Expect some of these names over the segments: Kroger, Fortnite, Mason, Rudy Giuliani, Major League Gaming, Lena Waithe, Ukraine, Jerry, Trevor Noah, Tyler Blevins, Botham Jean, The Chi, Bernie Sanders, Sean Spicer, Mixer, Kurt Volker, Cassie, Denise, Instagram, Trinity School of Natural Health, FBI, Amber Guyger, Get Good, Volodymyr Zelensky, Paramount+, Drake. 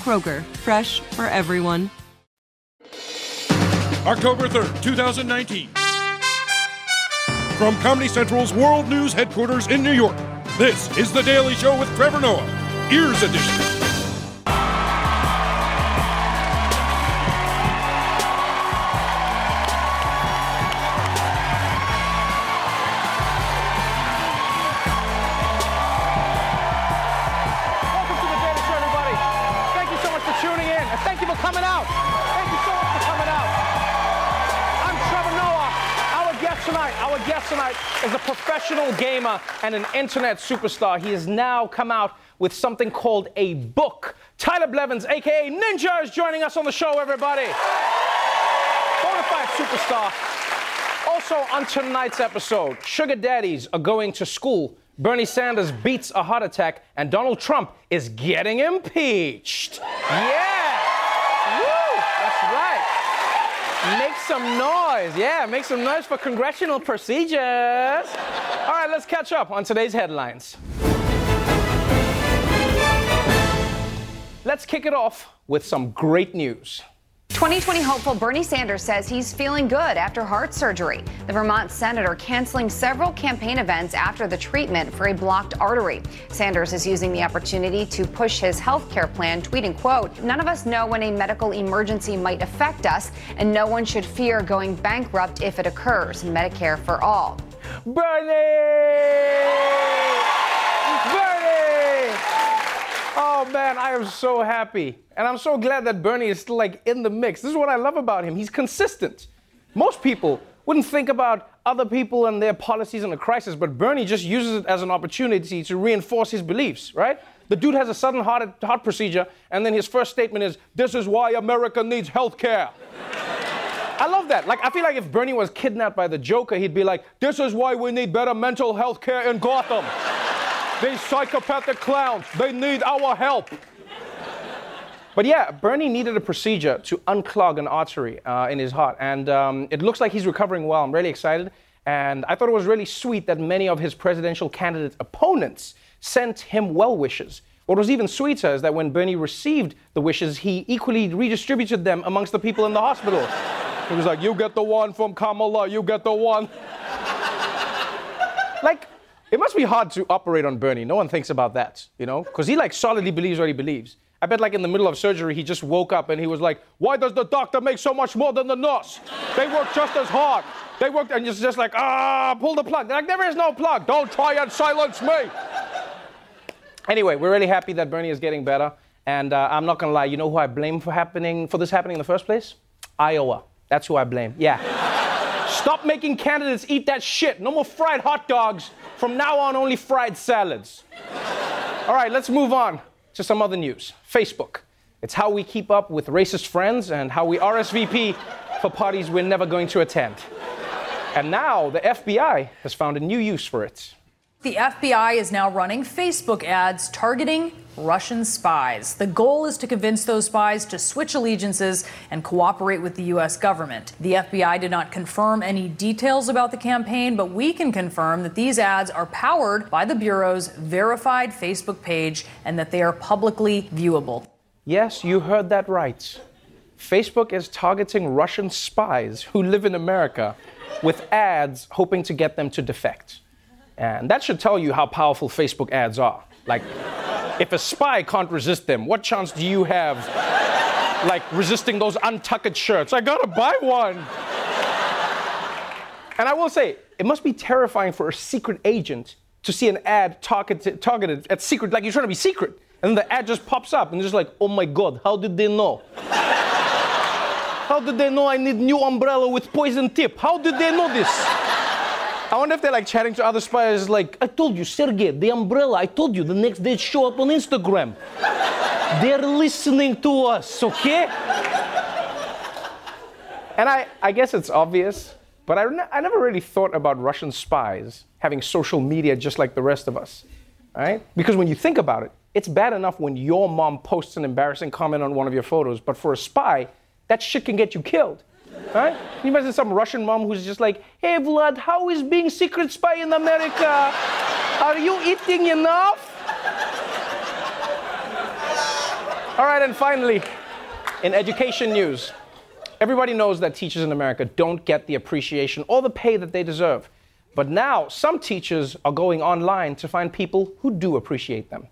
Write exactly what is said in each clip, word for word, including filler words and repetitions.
Kroger, fresh for everyone. October third, twenty nineteen. From Comedy Central's World News Headquarters in New York, this is The Daily Show with Trevor Noah, Ears Edition. Welcome to The Daily Show, everybody. Thank you so much for tuning in, and thank you for coming out. Thank you so much for coming out. I'm Trevor Noah. Tonight, our guest tonight is a professional gamer and an internet superstar. He has now come out with something called a book. Tyler Blevins, a k a. Ninja, is joining us on the show, everybody. Bonafide superstar. Also on tonight's episode, sugar daddies are going to school, Bernie Sanders beats a heart attack, and Donald Trump is getting impeached. Yeah. Woo, that's right. Make some noise. Yeah, make some noise for congressional procedures. All right, let's catch up on today's headlines. Let's kick it off with some great news. twenty twenty hopeful Bernie Sanders says he's feeling good after heart surgery. The Vermont senator canceling several campaign events after the treatment for a blocked artery. Sanders is using the opportunity to push his health care plan, tweeting, quote, "None of us know when a medical emergency might affect us, and no one should fear going bankrupt if it occurs. Medicare for all." Bernie! Bernie! Oh, man, I am so happy. And I'm so glad that Bernie is still, like, in the mix. This is what I love about him. He's consistent. Most people wouldn't think about other people and their policies in a crisis, but Bernie just uses it as an opportunity to reinforce his beliefs, right? The dude has a sudden heart, heart procedure, and then his first statement is, "This is why America needs health care." I love that. Like, I feel like if Bernie was kidnapped by the Joker, he'd be like, "This is why we need better mental health care in Gotham." These psychopathic clowns, they need our help. But yeah, Bernie needed a procedure to unclog an artery uh, in his heart. And um, it looks like he's recovering well. I'm really excited. And I thought it was really sweet that many of his presidential candidate opponents sent him well wishes. What was even sweeter is that when Bernie received the wishes, he equally redistributed them amongst the people in the hospital. He was like, "You get the one from Kamala, you get the one." Like, it must be hard to operate on Bernie. No one thinks about that, you know? Because he, like, solidly believes what he believes. I bet, like, in the middle of surgery, he just woke up and he was like, "Why does the doctor make so much more than the nurse? They work just as hard. They work..." And it's just like, ah, pull the plug. They're like, "There is no plug. Don't try and silence me." Anyway, we're really happy that Bernie is getting better. And uh, I'm not going to lie, you know who I blame for happening, for this happening in the first place? Iowa. That's who I blame. Yeah. Stop making candidates eat that shit. No more fried hot dogs. From now on, only fried salads. All right, let's move on to some other news. Facebook. It's how we keep up with racist friends and how we R S V P for parties we're never going to attend. And now the F B I has found a new use for it. The F B I is now running Facebook ads targeting Russian spies. The goal is to convince those spies to switch allegiances and cooperate with the U S government. The F B I did not confirm any details about the campaign, but we can confirm that these ads are powered by the Bureau's verified Facebook page and that they are publicly viewable. Yes, you heard that right. Facebook is targeting Russian spies who live in America with ads hoping to get them to defect. And that should tell you how powerful Facebook ads are. Like, If a spy can't resist them, what chance do you have, like, resisting those untucked shirts? I gotta buy one. And I will say, it must be terrifying for a secret agent to see an ad targeted, targeted at secret, like you're trying to be secret. And then the ad just pops up, and you're just like, oh my God, how did they know? How did they know I need new umbrella with poison tip? How did they know this? I wonder if they're like chatting to other spies, like, I told you, Sergey, the umbrella, I told you, the next day it show up on Instagram. They're listening to us, okay? And I, I guess it's obvious, but I, I never really thought about Russian spies having social media just like the rest of us, right? Because when you think about it, it's bad enough when your mom posts an embarrassing comment on one of your photos, but for a spy, that shit can get you killed. Right? You imagine some Russian mom who's just like, hey, Vlad, how is being secret spy in America? Are you eating enough? All right, and finally, in education news, everybody knows that teachers in America don't get the appreciation or the pay that they deserve. But now, some teachers are going online to find people who do appreciate them.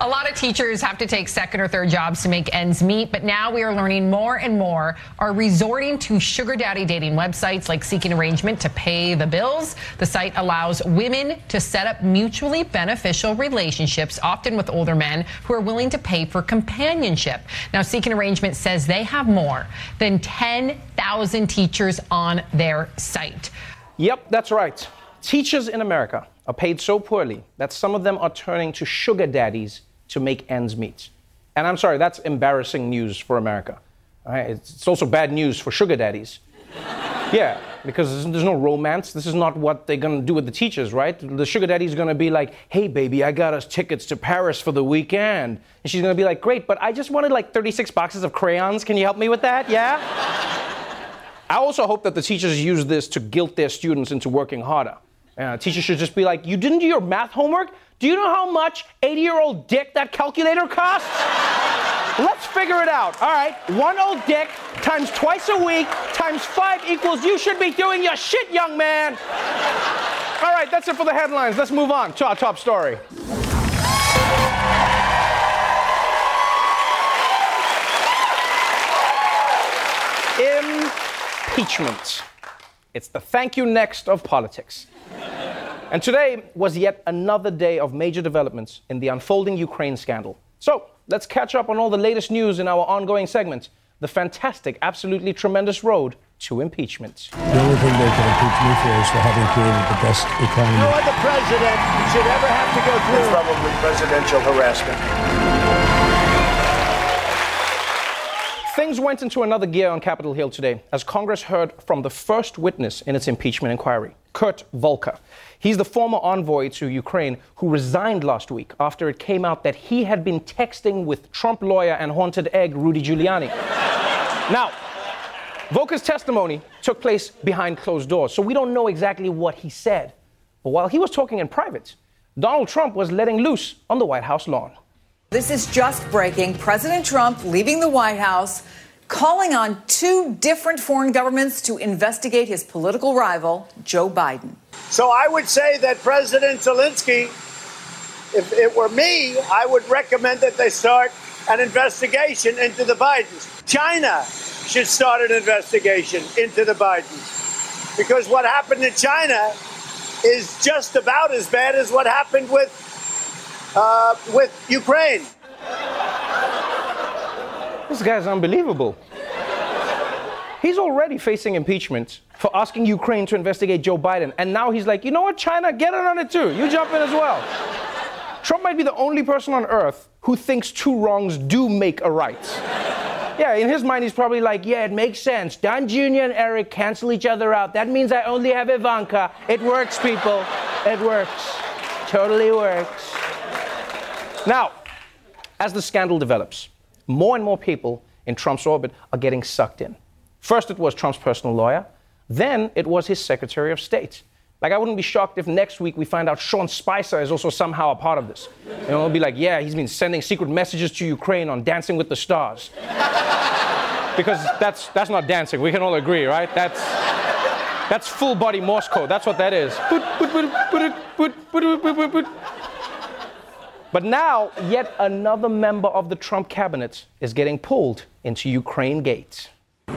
A lot of teachers have to take second or third jobs to make ends meet, but now we are learning more and more are resorting to sugar daddy dating websites like Seek an Arrangement to pay the bills. The site allows women to set up mutually beneficial relationships, often with older men who are willing to pay for companionship. Now, Seek an Arrangement says they have more than ten thousand teachers on their site. Yep, that's right. Teachers in America are paid so poorly that some of them are turning to sugar daddies to make ends meet. And I'm sorry, that's embarrassing news for America. Right? It's also bad news for sugar daddies. Yeah, because there's no romance. This is not what they're going to do with the teachers, right? The sugar daddy's going to be like, hey, baby, I got us tickets to Paris for the weekend. And she's going to be like, great, but I just wanted like thirty-six boxes of crayons. Can you help me with that? Yeah? I also hope that the teachers use this to guilt their students into working harder. Uh, teachers should just be like, you didn't do your math homework? Do you know how much eighty-year-old dick that calculator costs? Let's figure it out. All right, one old dick times twice a week times five equals you should be doing your shit, young man. All right, that's it for the headlines. Let's move on to our top story. Impeachment. It's the thank you next of politics. And today was yet another day of major developments in the unfolding Ukraine scandal. So let's catch up on all the latest news in our ongoing segment, the fantastic, absolutely tremendous road to impeachment. The only thing they can impeach me for is for having created the best economy. No other president should ever have to go through. It's probably presidential harassment. Things went into another gear on Capitol Hill today as Congress heard from the first witness in its impeachment inquiry, Kurt Volker. He's the former envoy to Ukraine who resigned last week after it came out that he had been texting with Trump lawyer and haunted egg Rudy Giuliani. Now, Volker's testimony took place behind closed doors, so we don't know exactly what he said. But while he was talking in private, Donald Trump was letting loose on the White House lawn. This is just breaking. President Trump leaving the White House, calling on two different foreign governments to investigate his political rival, Joe Biden. So I would say that President Zelensky, if it were me, I would recommend that they start an investigation into the Bidens. China should start an investigation into the Bidens, because what happened to China is just about as bad as what happened with, uh, with Ukraine. This guy's unbelievable. He's already facing impeachment for asking Ukraine to investigate Joe Biden. And now he's like, you know what, China, get in on it too. You jump in as well. Trump might be the only person on earth who thinks two wrongs do make a right. Yeah, in his mind, he's probably like, yeah, it makes sense. Don Junior and Eric cancel each other out. That means I only have Ivanka. It works, people. It works. Totally works. Now, as the scandal develops, more and more people in Trump's orbit are getting sucked in. First, it was Trump's personal lawyer. Then it was his Secretary of State. Like, I wouldn't be shocked if next week we find out Sean Spicer is also somehow a part of this. And it'll be like, yeah, he's been sending secret messages to Ukraine on Dancing with the Stars. Because that's, that's not dancing. We can all agree, right? That's, that's full-body Morse code. That's what that is. But now, yet another member of the Trump cabinet is getting pulled into Ukraine gates.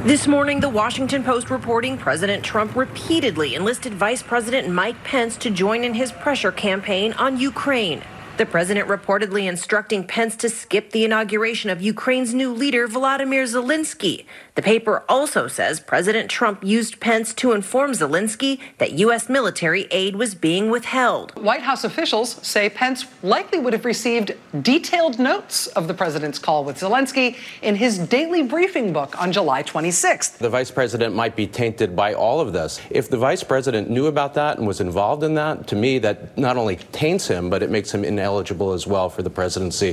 This morning, The Washington Post reporting President Trump repeatedly enlisted Vice President Mike Pence to join in his pressure campaign on Ukraine. The president reportedly instructing Pence to skip the inauguration of Ukraine's new leader, Volodymyr Zelensky. The paper also says President Trump used Pence to inform Zelensky that U S military aid was being withheld. White House officials say Pence likely would have received detailed notes of the president's call with Zelensky in his daily briefing book on July twenty-sixth. The vice president might be tainted by all of this. If the vice president knew about that and was involved in that, to me, that not only taints him, but it makes him ineligible. eligible as well for the presidency.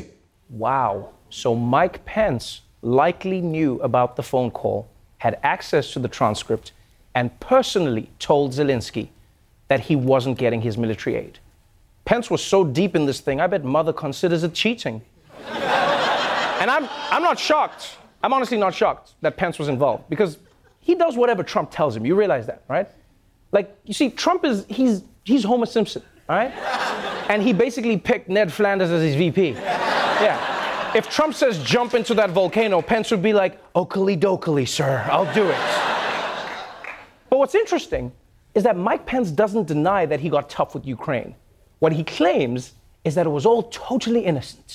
Wow. So Mike Pence likely knew about the phone call, had access to the transcript, and personally told Zelensky that he wasn't getting his military aid. Pence was so deep in this thing, I bet Mother considers it cheating. And I'm, I'm not shocked. I'm honestly not shocked that Pence was involved, because he does whatever Trump tells him. You realize that, right? Like, you see, Trump is, he's, he's Homer Simpson, all right? And he basically picked Ned Flanders as his V P. Yeah. If Trump says jump into that volcano, Pence would be like, "Oakley dokley, sir, I'll do it." But what's interesting is that Mike Pence doesn't deny that he got tough with Ukraine. What he claims is that it was all totally innocent.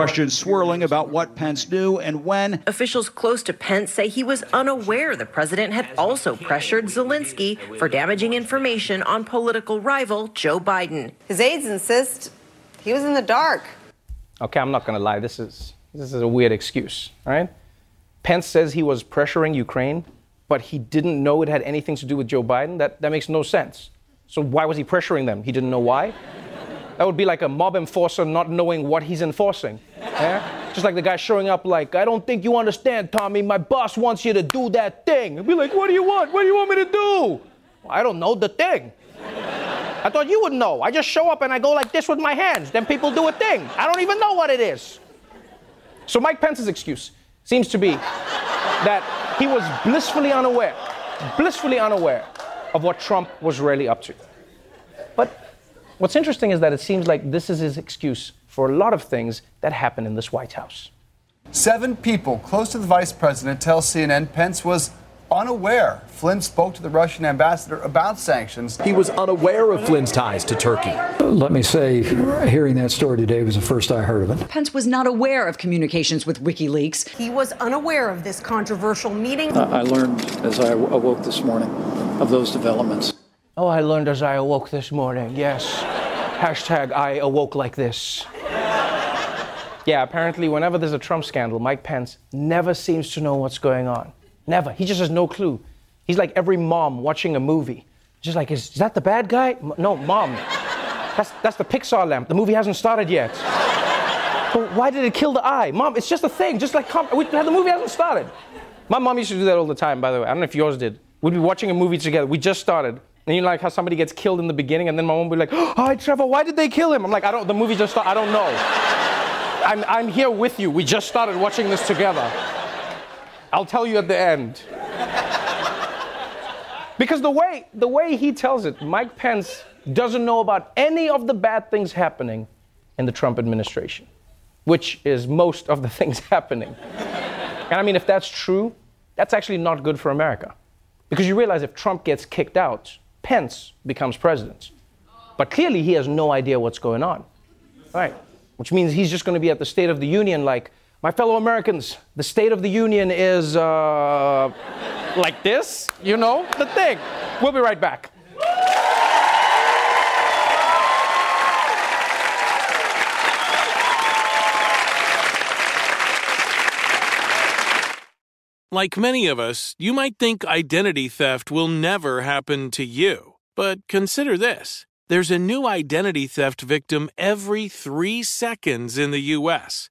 Questions swirling about what Pence knew and when. Officials close to Pence say he was unaware the president had also pressured Zelensky for damaging information on political rival Joe Biden. His aides insist he was in the dark. Okay, I'm not going to lie. This is this is a weird excuse, all right? Pence says he was pressuring Ukraine, but he didn't know it had anything to do with Joe Biden. That, that makes no sense. So why was he pressuring them? He didn't know why? That would be like a mob enforcer not knowing what he's enforcing. Yeah? Just like the guy showing up like, "I don't think you understand, Tommy. My boss wants you to do that thing." He'd be like, "What do you want? What do you want me to do?" "Well, I don't know, the thing." "I thought you would know. I just show up and I go like this with my hands. Then people do a thing. I don't even know what it is." So Mike Pence's excuse seems to be that he was blissfully unaware, blissfully unaware of what Trump was really up to. But what's interesting is that it seems like this is his excuse for a lot of things that happen in this White House. Seven people close to the vice president tell C N N Pence was unaware Flynn spoke to the Russian ambassador about sanctions. He was unaware of Flynn's ties to Turkey. Let me say, hearing that story today was the first I heard of it. Pence was not aware of communications with WikiLeaks. He was unaware of this controversial meeting. Uh, I learned as I awoke this morning of those developments. Oh, I learned as I awoke this morning, yes. Hashtag I awoke like this. Yeah, apparently whenever there's a Trump scandal, Mike Pence never seems to know what's going on. Never. He just has no clue. He's like every mom watching a movie. Just like, is, is that the bad guy? M- no, mom. That's, that's the Pixar lamp. The movie hasn't started yet. But why did it kill the eye? Mom, it's just a thing. Just like, comp- we, the movie hasn't started. My mom used to do that all the time, by the way. I don't know if yours did. We'd be watching a movie together. We just started. And you like how somebody gets killed in the beginning, and then my mom would be like, "Oh, hi, Trevor, why did they kill him?" I'm like, I don't, the movie just started, I don't know. I'm, I'm here with you. We just started watching this together. I'll tell you at the end. Because the way, the way he tells it, Mike Pence doesn't know about any of the bad things happening in the Trump administration, which is most of the things happening. And I mean, if that's true, that's actually not good for America. Because you realize if Trump gets kicked out, Pence becomes president. But clearly he has no idea what's going on, right? Which means he's just going to be at the State of the Union like, "My fellow Americans, the State of the Union is uh, like this, you know, the thing." We'll be right back. Like many of us, you might think identity theft will never happen to you. But consider this. There's a new identity theft victim every three seconds in the U S.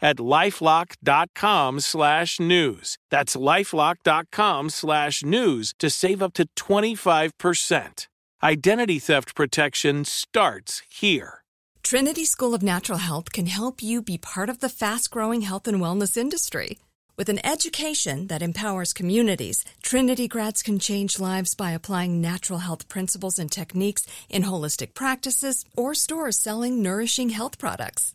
at LifeLock.com slash news. That's LifeLock.com slash news to save up to twenty-five percent. Identity theft protection starts here. Trinity School of Natural Health can help you be part of the fast-growing health and wellness industry. With an education that empowers communities, Trinity grads can change lives by applying natural health principles and techniques in holistic practices or stores selling nourishing health products.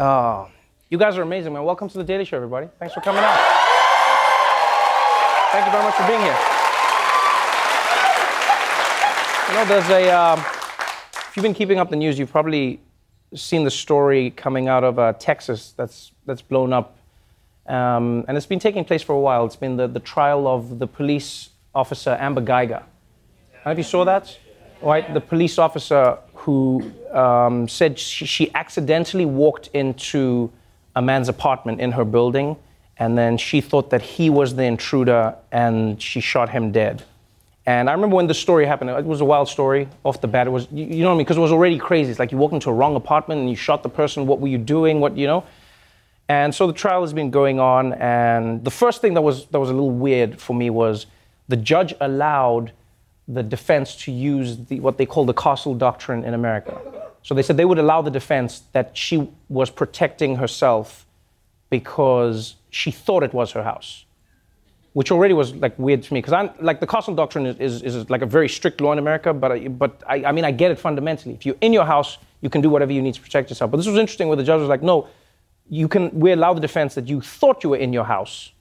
Oh, you guys are amazing, man. Welcome to The Daily Show, everybody. Thanks for coming out. Thank you very much for being here. You know, there's a, uh, if you've been keeping up the news, you've probably seen the story coming out of uh, Texas that's that's blown up. Um, and it's been taking place for a while. It's been the, the trial of the police officer, Amber Guyger. Have you saw that? Right, the police officer who um, said she, she accidentally walked into a man's apartment in her building, and then she thought that he was the intruder, and she shot him dead. And I remember when the story happened, it was a wild story off the bat. It was, you, you know what I mean, because it was already crazy. It's like you walked into a wrong apartment and you shot the person. What were you doing? What, you know? And so the trial has been going on, and the first thing that was that was a little weird for me was the judge allowed the defense to use the, what they call the castle doctrine in America. So they said they would allow the defense that she was protecting herself because she thought it was her house, which already was like weird to me. Because I'm like, the castle doctrine is, is is like a very strict law in America, but I, but I, I mean, I get it fundamentally. If you're in your house, you can do whatever you need to protect yourself. But this was interesting, where the judge was like, no, you can. We allow the defense that you thought you were in your house,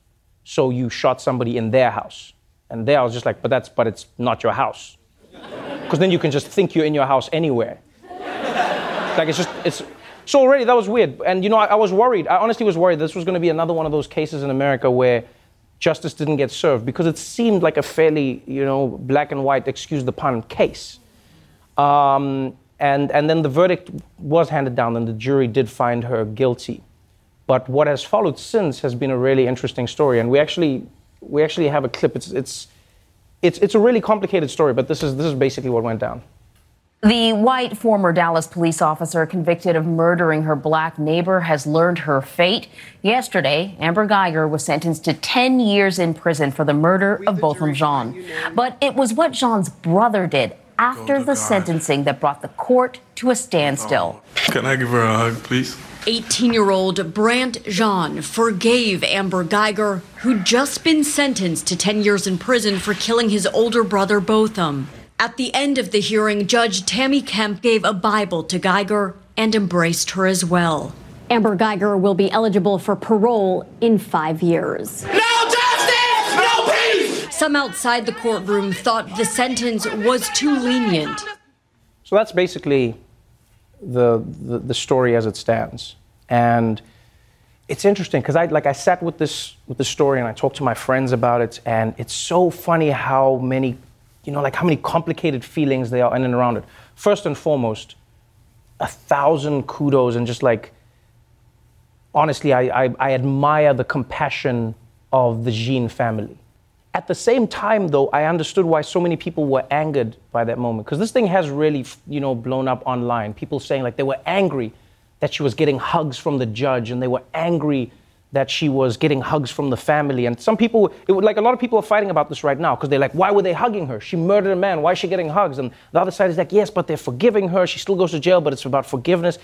so you shot somebody in their house. And there I was just like, but that's, but it's not your house. Because then you can just think you're in your house anywhere. Like it's just, it's, so already that was weird. And you know, I, I was worried, I honestly was worried this was gonna be another one of those cases in America where justice didn't get served, because it seemed like a fairly, you know, black and white, excuse the pun, case. Um, and, and then the verdict was handed down and the jury did find her guilty. But what has followed since has been a really interesting story. And we actually, We actually have a clip. It's it's it's it's a really complicated story, but this is this is basically what went down. The white former Dallas police officer convicted of murdering her black neighbor has learned her fate. Yesterday, Amber Guyger was sentenced to ten years in prison for the murder of Botham Jean. But it was what Jean's brother did after the sentencing that brought the court to a standstill. Can I give her a hug, please? eighteen-year-old Brant Jean forgave Amber Guyger, who'd just been sentenced to ten years in prison for killing his older brother Botham. At the end of the hearing, Judge Tammy Kemp gave a Bible to Guyger and embraced her as well. Amber Guyger will be eligible for parole in five years. No justice, no peace! Some outside the courtroom thought the sentence was too lenient. So that's basically The, the the story as it stands. And it's interesting because I like I sat with this with this story and I talked to my friends about it, and it's so funny how many, you know, like how many complicated feelings there are in and around it. First and foremost, a thousand kudos, and just like honestly, I I, I admire the compassion of the Jean family. At the same time, though, I understood why so many people were angered by that moment. Because this thing has really, you know, blown up online. People saying, like, they were angry that she was getting hugs from the judge, and they were angry that she was getting hugs from the family. And some people, it would, like a lot of people are fighting about this right now because they're like, why were they hugging her? She murdered a man. Why is she getting hugs? And the other side is like, yes, but they're forgiving her. She still goes to jail, but it's about forgiveness.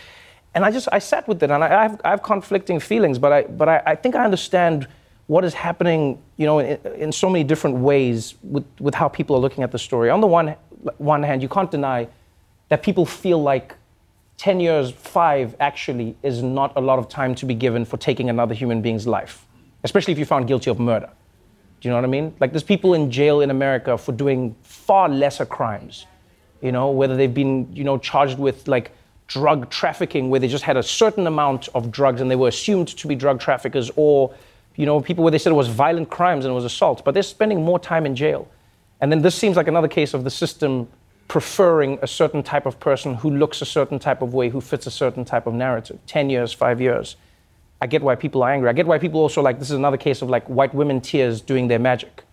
And I just, I sat with it, and I, I, have, I have conflicting feelings, but I, but I, I think I understand what is happening, you know, in, in so many different ways with, with how people are looking at the story. On the one, one hand, you can't deny that people feel like ten years, five, actually, is not a lot of time to be given for taking another human being's life, especially if you're found guilty of murder. Do you know what I mean? Like, there's people in jail in America for doing far lesser crimes, you know, whether they've been, you know, charged with, like, drug trafficking, where they just had a certain amount of drugs and they were assumed to be drug traffickers, or, you know, people where they said it was violent crimes and it was assault, but they're spending more time in jail. And then this seems like another case of the system preferring a certain type of person who looks a certain type of way, who fits a certain type of narrative. Ten years, five years. I get why people are angry. I get why people also, like, this is another case of, like, white women tears doing their magic,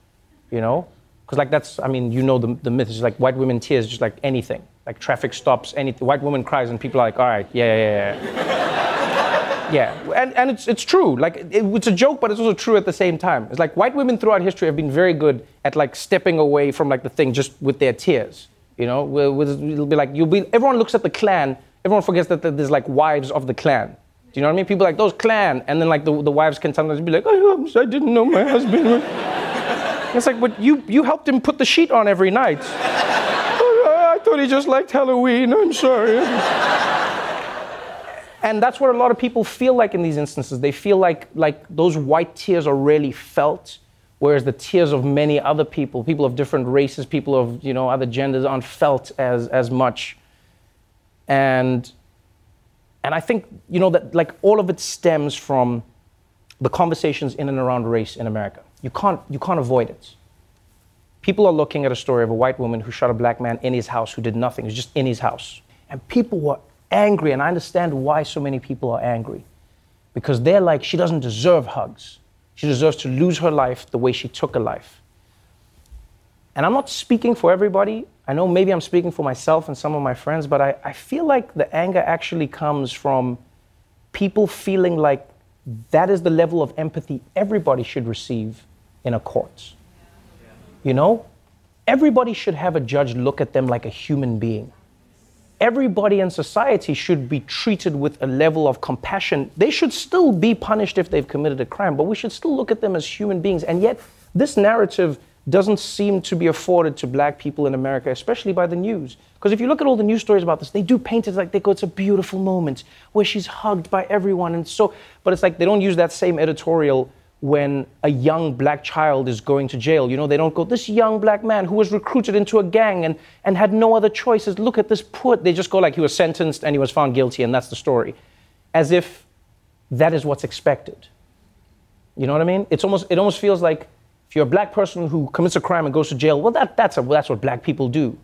you know? Because, like, that's, I mean, you know the, the myth is, like, white women tears, just, like, anything. Like, traffic stops, anything. White woman cries and people are like, all right, yeah, yeah, yeah. yeah, and, and it's, it's true. Like, it, it's a joke, but it's also true at the same time. It's like, white women throughout history have been very good at, like, stepping away from, like, the thing just with their tears. You know, it'll be like, you'll be, everyone looks at the Klan, everyone forgets that there's, like, wives of the Klan. Do you know what I mean? People are like, those Klan, and then, like, the, the wives can sometimes be like, oh, I didn't know my husband. It's like, but you, you helped him put the sheet on every night. Oh, I thought he just liked Halloween, I'm sorry. And that's what a lot of people feel like in these instances. They feel like, like those white tears are really felt. Whereas the tears of many other people, people of different races, people of, you know, other genders aren't felt as, as much. And, and I think, you know, that, like, all of it stems from the conversations in and around race in America. You can't, you can't avoid it. People are looking at a story of a white woman who shot a black man in his house who did nothing, he was just in his house. And people were angry, and I understand why so many people are angry. Because they're like, she doesn't deserve hugs. She deserves to lose her life the way she took her life. And I'm not speaking for everybody. I know maybe I'm speaking for myself and some of my friends, but I, I feel like the anger actually comes from people feeling like that is the level of empathy everybody should receive in a court. You know? Everybody should have a judge look at them like a human being. Everybody in society should be treated with a level of compassion. They should still be punished if they've committed a crime, but we should still look at them as human beings. And yet, this narrative doesn't seem to be afforded to black people in America, especially by the news. Because if you look at all the news stories about this, they do paint it like they go, it's a beautiful moment where she's hugged by everyone. And so, but it's like they don't use that same editorial when a young black child is going to jail. You know, they don't go, this young black man who was recruited into a gang and, and had no other choices, look at this poor... They just go like, he was sentenced and he was found guilty and that's the story. As if that is what's expected. You know what I mean? It's almost, it almost feels like if you're a black person who commits a crime and goes to jail, well, that, that's, a, well, that's what black people do.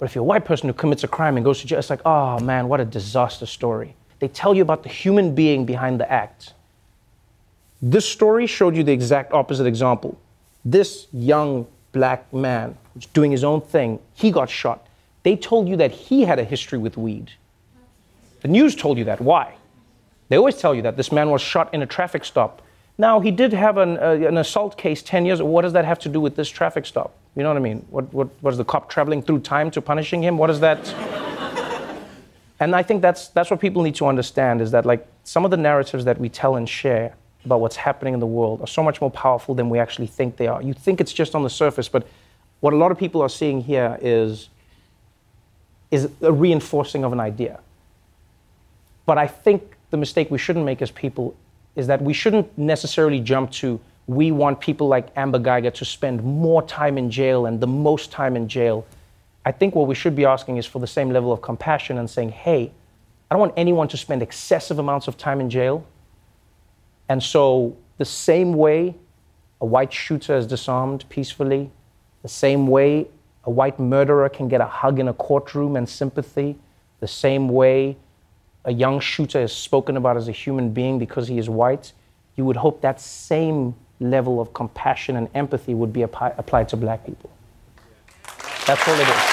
But if you're a white person who commits a crime and goes to jail, it's like, oh, man, what a disaster story. They tell you about the human being behind the act. This story showed you the exact opposite example. This young black man was doing his own thing. He got shot. They told you that he had a history with weed. The news told you that. Why? They always tell you that. This man was shot in a traffic stop. Now, he did have an, uh, an assault case ten years. What does that have to do with this traffic stop? You know what I mean? What, what was the cop traveling through time to punishing him? What is that... And I think that's, that's what people need to understand, is that, like, some of the narratives that we tell and share about what's happening in the world are so much more powerful than we actually think they are. You think it's just on the surface, but what a lot of people are seeing here is, is a reinforcing of an idea. But I think the mistake we shouldn't make as people is that we shouldn't necessarily jump to, we want people like Amber Guyger to spend more time in jail and the most time in jail. I think what we should be asking is for the same level of compassion and saying, hey, I don't want anyone to spend excessive amounts of time in jail. And so the same way a white shooter is disarmed peacefully, the same way a white murderer can get a hug in a courtroom and sympathy, the same way a young shooter is spoken about as a human being because he is white, you would hope that same level of compassion and empathy would be app- applied to black people. That's all it is.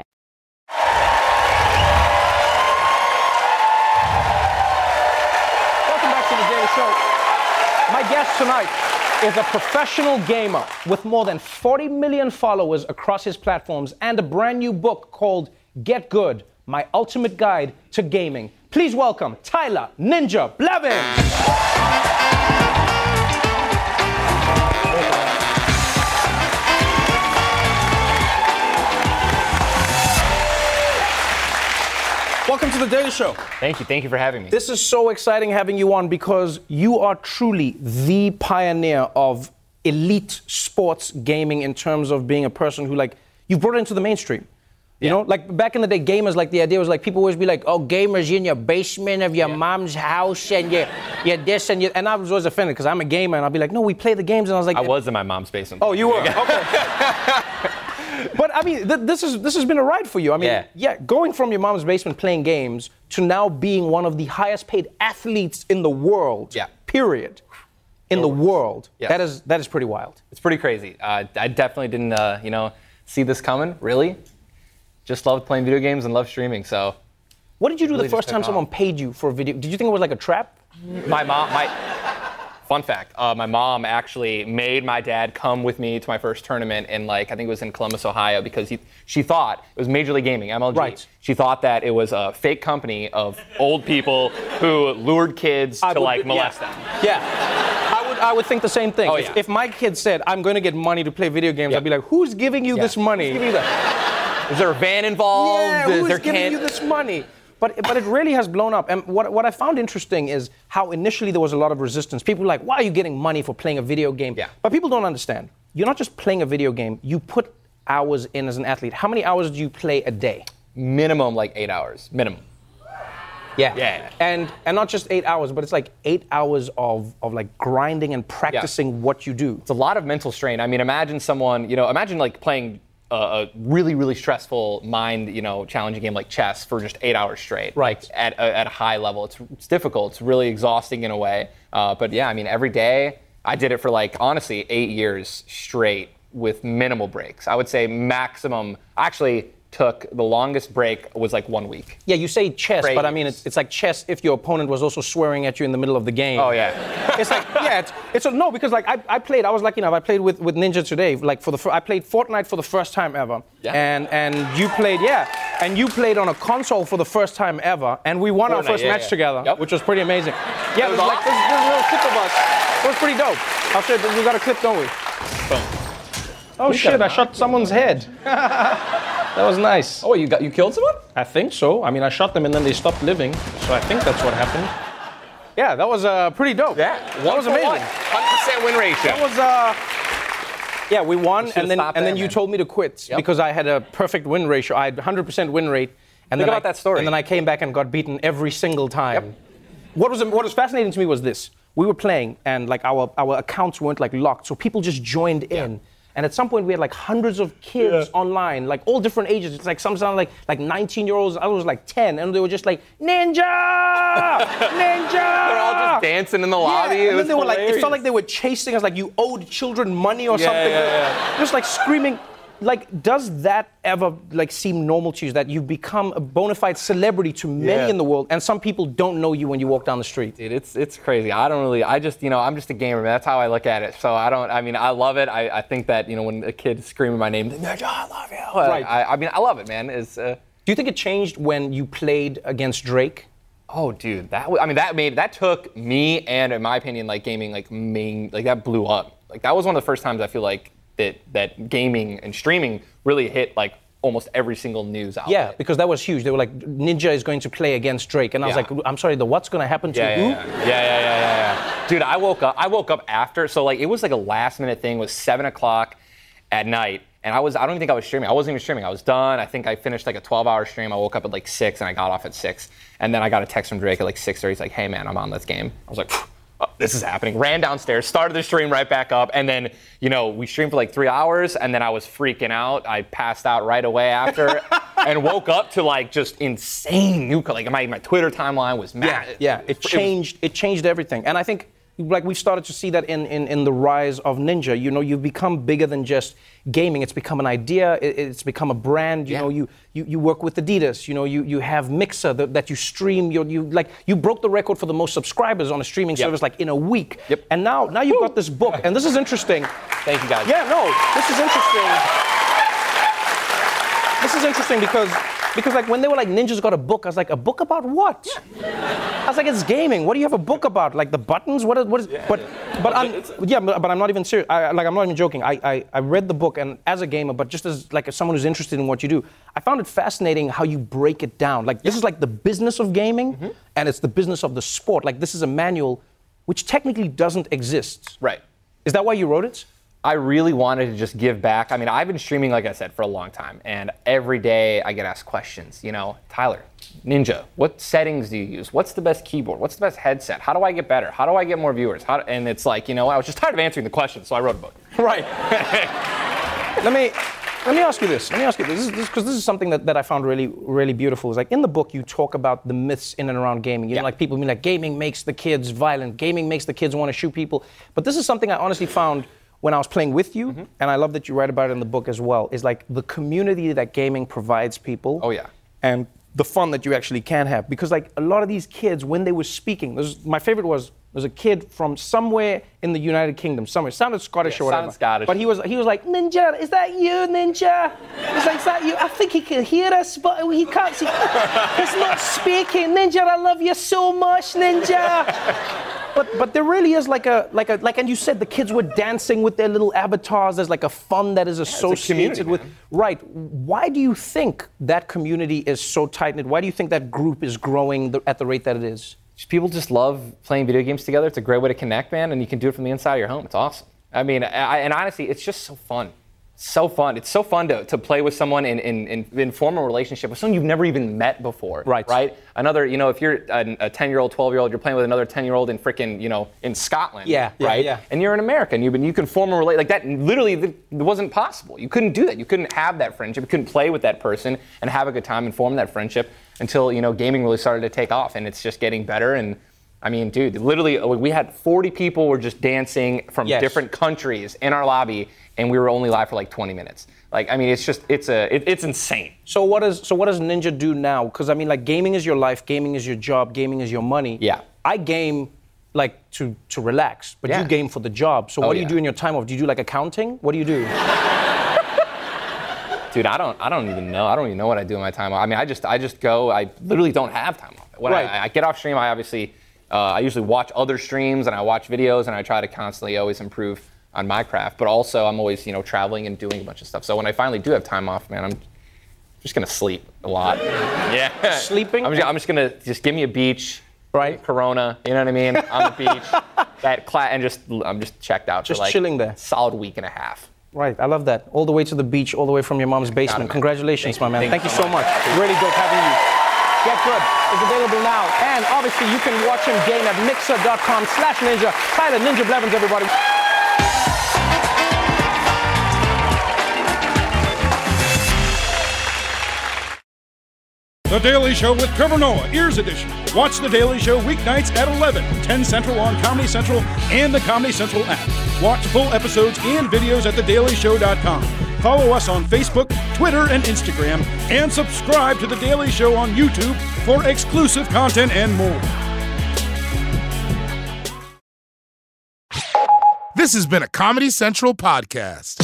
So, my guest tonight is a professional gamer with more than forty million followers across his platforms and a brand new book called Get Good, My Ultimate Guide to Gaming. Please welcome Tyler Ninja Blevins. Welcome to The Daily Show. Thank you. Thank you for having me. This is so exciting having you on because you are truly the pioneer of elite sports gaming in terms of being a person who, like, you brought it into the mainstream. You yeah. know, like, back in the day, gamers, like, the idea was, like, people always be like, oh, gamers, you're in your basement of your yeah. mom's house, and you're, you're this, and you're... And I was always offended because I'm a gamer, and I'd be like, no, we play the games, and I was like... I was in my mom's basement. Oh, you were? Okay. But, I mean, th- this is this has been a ride for you. I mean, yeah. yeah, going from your mom's basement playing games to now being one of the highest-paid athletes in the world, yeah. period, in no the worries. world. Yes. That is that is pretty wild. It's pretty crazy. Uh, I definitely didn't, uh, you know, see this coming, really. Just loved playing video games and loved streaming, so. What did you do really the first time someone paid you for a video? Did you think it was like a trap? My mom, my, fun fact, uh, my mom actually made my dad come with me to my first tournament in, like, I think it was in Columbus, Ohio, because he, she thought it was Major League Gaming, M L G. Right. She thought that it was a fake company of old people who lured kids I to, would, like, molest yeah. them. Yeah. I would I would think the same thing. Oh, if, yeah. if my kid said, I'm going to get money to play video games, yeah. I'd be like, who's giving you yeah. this money? Who's giving you that? Is there a van involved? Yeah, Is who's there giving can- you this money? But but it really has blown up. And what what I found interesting is how initially there was a lot of resistance. People were like, why are you getting money for playing a video game? Yeah. But people don't understand. You're not just playing a video game. You put hours in as an athlete. How many hours do you play a day? Minimum, like eight hours. Minimum. Yeah. Yeah. And and not just eight hours, but it's like eight hours of, of like grinding and practicing yeah. what you do. It's a lot of mental strain. I mean, imagine someone, you know, imagine like playing a really, really stressful, mind, you know, challenging game like chess for just eight hours straight. Right. Like at, at a high level. It's, it's difficult. It's really exhausting in a way. Uh, but, yeah, I mean, every day I did it for, like, honestly, eight years straight with minimal breaks. I would say maximum, actually took the longest break was like one week. Yeah, you say chess, Braves. But I mean, it's, it's like chess if your opponent was also swearing at you in the middle of the game. Oh, yeah. It's like, yeah, it's, it's a, no, because like I, I played, I was lucky enough, I played with, with Ninja today, like for the, I played Fortnite for the first time ever. Yeah. And, and you played, yeah, and you played on a console for the first time ever, and we won Fortnite, our first yeah, match yeah. together, yep. which was pretty amazing. Yeah, it was, it was like, this is a little clip of us. It was pretty dope. I'll show you, we got a clip, don't we? Boom. Oh, we shit, I shot someone's head. That was nice. Oh, you got you killed someone? I think so. I mean, I shot them and then they stopped living. So I think that's what happened. Yeah, that was uh, pretty dope. Yeah, that was amazing. one hundred percent win ratio. That was, uh... yeah, we won, we and then and there, then you man. told me to quit yep. because I had a perfect win ratio. I had one hundred percent win rate. And Think then about I, that story. And then I came back and got beaten every single time. Yep. What was what was fascinating to me was this. We were playing and like our our accounts weren't like locked, so people just joined yeah. in. And at some point, we had like hundreds of kids yeah. online, like all different ages. It's like some sound like like nineteen-year-olds, others was like ten, and they were just like Ninja, Ninja. They're all just dancing in the lobby. Yeah, and then they were like, it felt like they were chasing us, like you owed children money or yeah, something. Yeah, yeah. Just like screaming. Like, does that ever like seem normal to you? That you become a bona fide celebrity to many yeah. in the world, and some people don't know you when you walk down the street. Dude, it's it's crazy. I don't really. I just you know I'm just a gamer, man. That's how I look at it. So I don't. I mean, I love it. I, I think that you know when a kid screaming my name, they're like, oh, I love you. Right. I, I mean, I love it, man. Is uh... do you think it changed when you played against Drake? Oh, dude, that I mean that made that took me and in my opinion like gaming like main like that blew up. Like that was one of the first times I feel like. That, that gaming and streaming really hit like almost every single news outlet. Yeah, because that was huge. They were like, Ninja is going to play against Drake, and I yeah. was like, I'm sorry, the what's going to happen to yeah, you? Yeah yeah. yeah, yeah, yeah, yeah, yeah. Dude, I woke up. I woke up after, so like it was like a last minute thing. It was seven o'clock at night, and I was. I don't even think I was streaming. I wasn't even streaming. I was done. I think I finished like a twelve-hour stream. I woke up at like six, and I got off at six, and then I got a text from Drake at like six thirty. He's like, hey man, I'm on this game. I was like. Phew. Oh, this is happening. Ran downstairs, started the stream right back up, and then, you know, we streamed for like three hours, and then I was freaking out. I passed out right away after and woke up to like just insane new, like my, my Twitter timeline was mad. Yeah, yeah. It, it changed, it, was, it changed everything. And I think like we've started to see that in, in, in the rise of Ninja. You know, you've become bigger than just gaming. It's become an idea. It, it's become a brand. You yeah. know, you, you you work with Adidas. You know, you, you have Mixer that, that you stream. You you like you broke the record for the most subscribers on a streaming yep. service like in a week. Yep. And now now you've Woo. got this book, and this is interesting. Thank you guys. Yeah, no, this is interesting. This is interesting because. Because like when they were like, Ninja's got a book, I was like, a book about what? Yeah. I was like, it's gaming. What do you have a book about? Like the buttons? What is? What is yeah, but, yeah. but I'm yeah, but, but I'm not even serious. I, like I'm not even joking. I, I I read the book and as a gamer, but just as like as someone who's interested in what you do, I found it fascinating how you break it down. Like this yeah. is like the business of gaming, mm-hmm. and it's the business of the sport. Like this is a manual, which technically doesn't exist. Right. Is that why you wrote it? I really wanted to just give back. I mean, I've been streaming, like I said, for a long time, and every day I get asked questions. You know, Tyler, Ninja, what settings do you use? What's the best keyboard? What's the best headset? How do I get better? How do I get more viewers? How do... And it's like, you know, I was just tired of answering the questions, so I wrote a book. Right. Let me let me ask you this. Let me ask you this, because this, this is something that, that I found really, really beautiful. It's like, in the book, you talk about the myths in and around gaming. You yeah. know, like people mean like, gaming makes the kids violent. Gaming makes the kids want to shoot people. But this is something I honestly found when I was playing with you, mm-hmm. and I love that you write about it in the book as well, is like the community that gaming provides people. Oh, yeah. And the fun that you actually can have. Because like a lot of these kids, when they were speaking, was, my favorite was, there's a kid from somewhere in the United Kingdom, somewhere, sounded Scottish yeah, or whatever. Sounded Scottish. But he was, he was like, Ninja, is that you, Ninja? He's like, is that you? I think he can hear us, but he can't see. He's not speaking. Ninja, I love you so much, Ninja. But but there really is like a like a like and you said the kids were dancing with their little avatars. There's like a fun that is associated yeah, with right. Why do you think that community is so tight knit? Why do you think that group is growing the, at the rate that it is? People just love playing video games together. It's a great way to connect, man, and you can do it from the inside of your home. It's awesome. I mean, I, and honestly, it's just so fun. So fun. It's so fun to, to play with someone and, and, and form a relationship with someone you've never even met before. Right. Right? Another, you know, if you're a, a ten-year-old, twelve-year-old, you're playing with another ten-year-old in frickin', you know, in Scotland. Yeah. Right? Yeah, yeah. And you're in America and you you can form a relationship. Like that literally it wasn't possible. You couldn't do that. You couldn't have that friendship. You couldn't play with that person and have a good time and form that friendship until, you know, gaming really started to take off. And it's just getting better. And I mean, dude, literally, we had forty people were just dancing from yes. different countries in our lobby, and we were only live for like twenty minutes. Like, I mean, it's just, it's a, it, it's insane. So what is, so what does Ninja do now? Because, I mean, like, gaming is your life, gaming is your job, gaming is your money. Yeah. I game, like, to, to relax, but yeah. you game for the job. So oh, what do yeah. you do in your time off? Do you do, like, accounting? What do you do? Dude, I don't, I don't even know. I don't even know what I do in my time off. I mean, I just, I just go, I literally don't have time off. When right. I, I get off stream, I obviously, uh, I usually watch other streams, and I watch videos, and I try to constantly always improve on my craft, but also I'm always, you know, traveling and doing a bunch of stuff. So when I finally do have time off, man, I'm just gonna sleep a lot. Yeah. Sleeping? I'm just, I'm just gonna, just give me a beach, right? Corona, you know what I mean? On the beach, that cla- and just, I'm just checked out just for like chilling there. Solid week and a half. Right, I love that. All the way to the beach, all the way from your mom's basement. Congratulations, my man. Thank you so much. Really dope having you. Get Good is available now, and obviously you can watch him game at mixer.com slash ninja. Tyler Ninja Blevins, everybody. The Daily Show with Trevor Noah, Ears Edition. Watch The Daily Show weeknights at eleven, ten Central on Comedy Central and the Comedy Central app. Watch full episodes and videos at the daily show dot com. Follow us on Facebook, Twitter, and Instagram, and subscribe to The Daily Show on YouTube for exclusive content and more. This has been a Comedy Central podcast.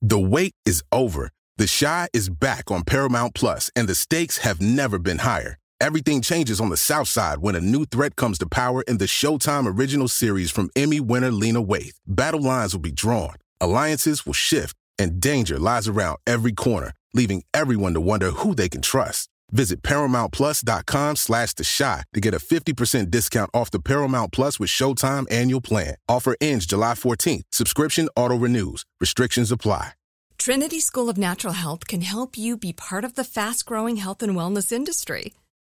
The wait is over. The Chi is back on Paramount+, and the stakes have never been higher. Everything changes on the South Side when a new threat comes to power in the Showtime original series from Emmy winner Lena Waithe. Battle lines will be drawn, alliances will shift, and danger lies around every corner, leaving everyone to wonder who they can trust. Visit Paramount Plus dot com slash The Chi to get a fifty percent discount off the Paramount Plus with Showtime annual plan. Offer ends July fourteenth. Subscription auto-renews. Restrictions apply. Trinity School of Natural Health can help you be part of the fast-growing health and wellness industry.